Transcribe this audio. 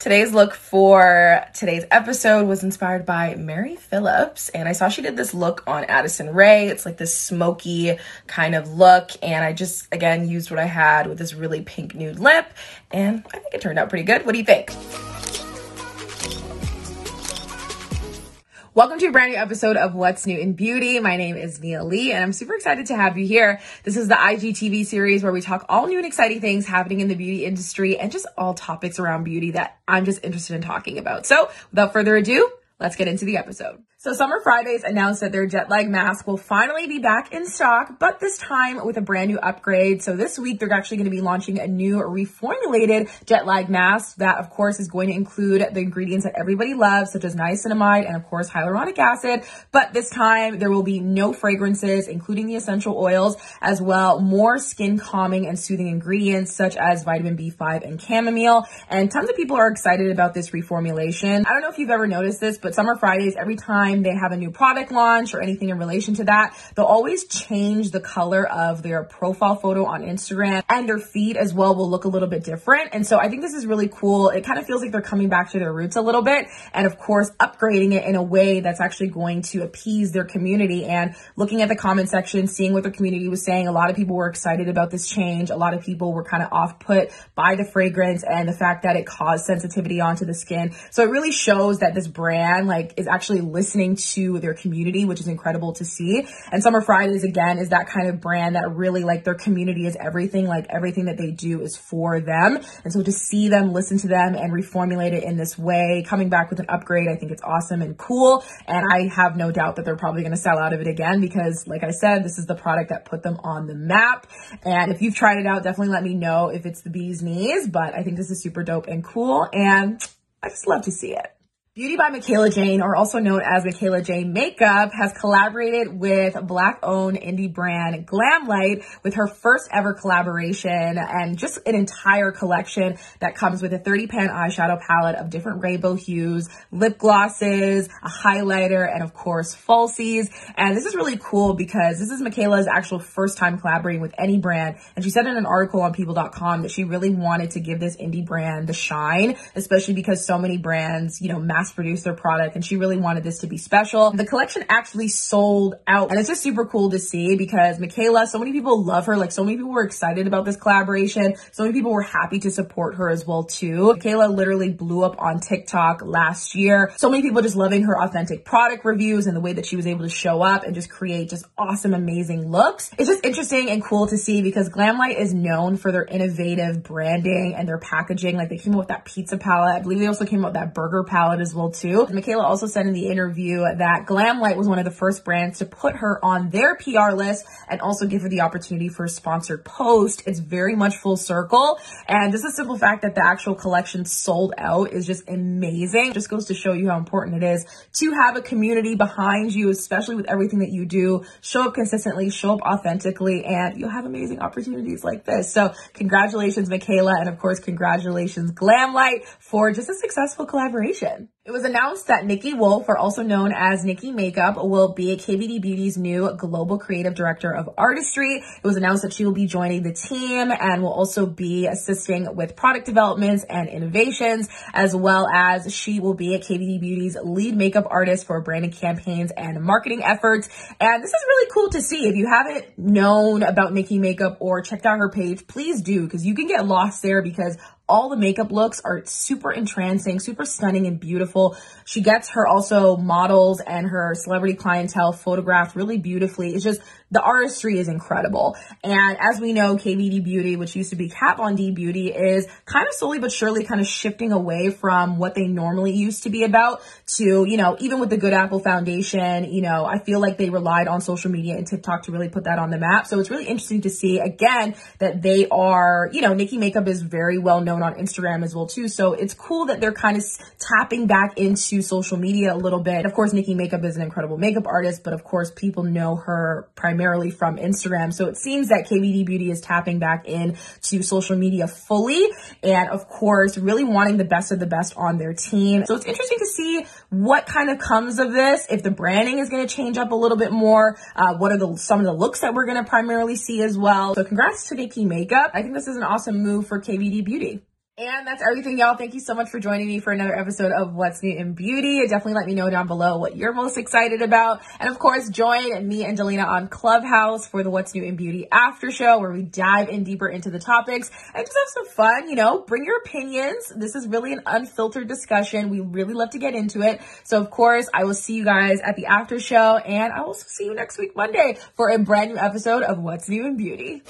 Today's look for today's episode was inspired by Mary Phillips, and I saw she did this look on Addison Rae. It's like this smoky kind of look, and I just, again, used what I had with this really pink nude lip, and I think it turned out pretty good. What do you think? Welcome to a brand new episode of What's New in Beauty. My name is Mia Lee, and I'm super excited to have you here. This is the IGTV series where we talk all new and exciting things happening in the beauty industry and just all topics around beauty that I'm just interested in talking about. So without further ado, let's get into the episode. So Summer Fridays announced that their jet lag mask will finally be back in stock, but this time with a brand new upgrade. So this week, they're actually going to be launching a new reformulated jet lag mask that, of course, is going to include the ingredients that everybody loves, such as niacinamide and, of course, hyaluronic acid. But this time, there will be no fragrances, including the essential oils, as well more skin calming and soothing ingredients, such as vitamin B5 and chamomile. And tons of people are excited about this reformulation. I don't know if you've ever noticed this, but Summer Fridays, every time they have a new product launch or anything in relation to that, they'll always change the color of their profile photo on Instagram, and their feed as well will look a little bit different. And so I think this is really cool. It kind of feels like they're coming back to their roots a little bit, and of course upgrading it in a way that's actually going to appease their community. And looking at the comment section, seeing what their community was saying, a lot of people were excited about this change. A lot of people were kind of off put by the fragrance and the fact that it caused sensitivity onto the skin. So it really shows that this brand is actually listening to their community, which is incredible to see. And Summer Fridays, again, is that kind of brand that really, their community is everything. Everything that they do is for them. And so to see them, listen to them, and reformulate it in this way, coming back with an upgrade, I think it's awesome and cool. And I have no doubt that they're probably going to sell out of it again, because like I said, this is the product that put them on the map. And if you've tried it out, definitely let me know if it's the bee's knees, but I think this is super dope and cool. And I just love to see it. Beauty by Michaela Jane, or also known as Michaela Jane Makeup, has collaborated with Black-owned indie brand Glamlite with her first ever collaboration, and just an entire collection that comes with a 30-pan eyeshadow palette of different rainbow hues, lip glosses, a highlighter, and of course falsies. And this is really cool because this is Michaela's actual first time collaborating with any brand, and she said in an article on people.com that she really wanted to give this indie brand the shine, especially because so many brands, mass produce their product, and she really wanted this to be special. The collection actually sold out, and it's just super cool to see because Michaela, so many people love her, so many people were excited about this collaboration, so many people were happy to support her as well too. Michaela literally blew up on TikTok last year. So many people just loving her authentic product reviews and the way that she was able to show up and just create just awesome, amazing looks. It's just interesting and cool to see because Glamlite is known for their innovative branding and their packaging. They came up with that pizza palette. I believe they also came up with that burger palette as well too. Michaela also said in the interview that Glamlite was one of the first brands to put her on their PR list and also give her the opportunity for a sponsored post. It's very much full circle, and just the simple fact that the actual collection sold out is just amazing. It just goes to show you how important it is to have a community behind you, especially with everything that you do. Show up consistently, show up authentically, and you'll have amazing opportunities like this. So congratulations, Michaela, and of course congratulations Glamlite for just a successful collaboration. It was announced that Nikki Wolf, or also known as Nikki Makeup, will be KVD Beauty's new global creative director of artistry. It was announced that she will be joining the team and will also be assisting with product developments and innovations, as well as she will be KVD Beauty's lead makeup artist for branding campaigns and marketing efforts. And this is really cool to see. If you haven't known about Nikki Makeup or checked out her page, please do, because you can get lost there because all the makeup looks are super entrancing, super stunning and beautiful. She gets her also models and her celebrity clientele photographed really beautifully. It's just, the artistry is incredible. And as we know, KVD Beauty, which used to be Kat Von D Beauty, is kind of slowly but surely kind of shifting away from what they normally used to be about to, even with the Good Apple Foundation, I feel like they relied on social media and TikTok to really put that on the map. So it's really interesting to see, again, that they are, Nikki Makeup is very well known on Instagram as well too. So it's cool that they're kind of tapping back into social media a little bit. Of course, Nikki Makeup is an incredible makeup artist, but of course people know her primarily from Instagram. So it seems that KVD Beauty is tapping back in to social media fully. And of course, really wanting the best of the best on their team. So it's interesting to see what kind of comes of this, if the branding is going to change up a little bit more, what are some of the looks that we're going to primarily see as well. So congrats to Nikki Makeup. I think this is an awesome move for KVD Beauty. And that's everything, y'all. Thank you so much for joining me for another episode of What's New in Beauty. Definitely let me know down below what you're most excited about. And of course, join me and Delina on Clubhouse for the What's New in Beauty after show, where we dive in deeper into the topics and just have some fun. You know, bring your opinions. This is really an unfiltered discussion. We really love to get into it. So of course, I will see you guys at the after show, and I will also see you next week, Monday, for a brand new episode of What's New in Beauty.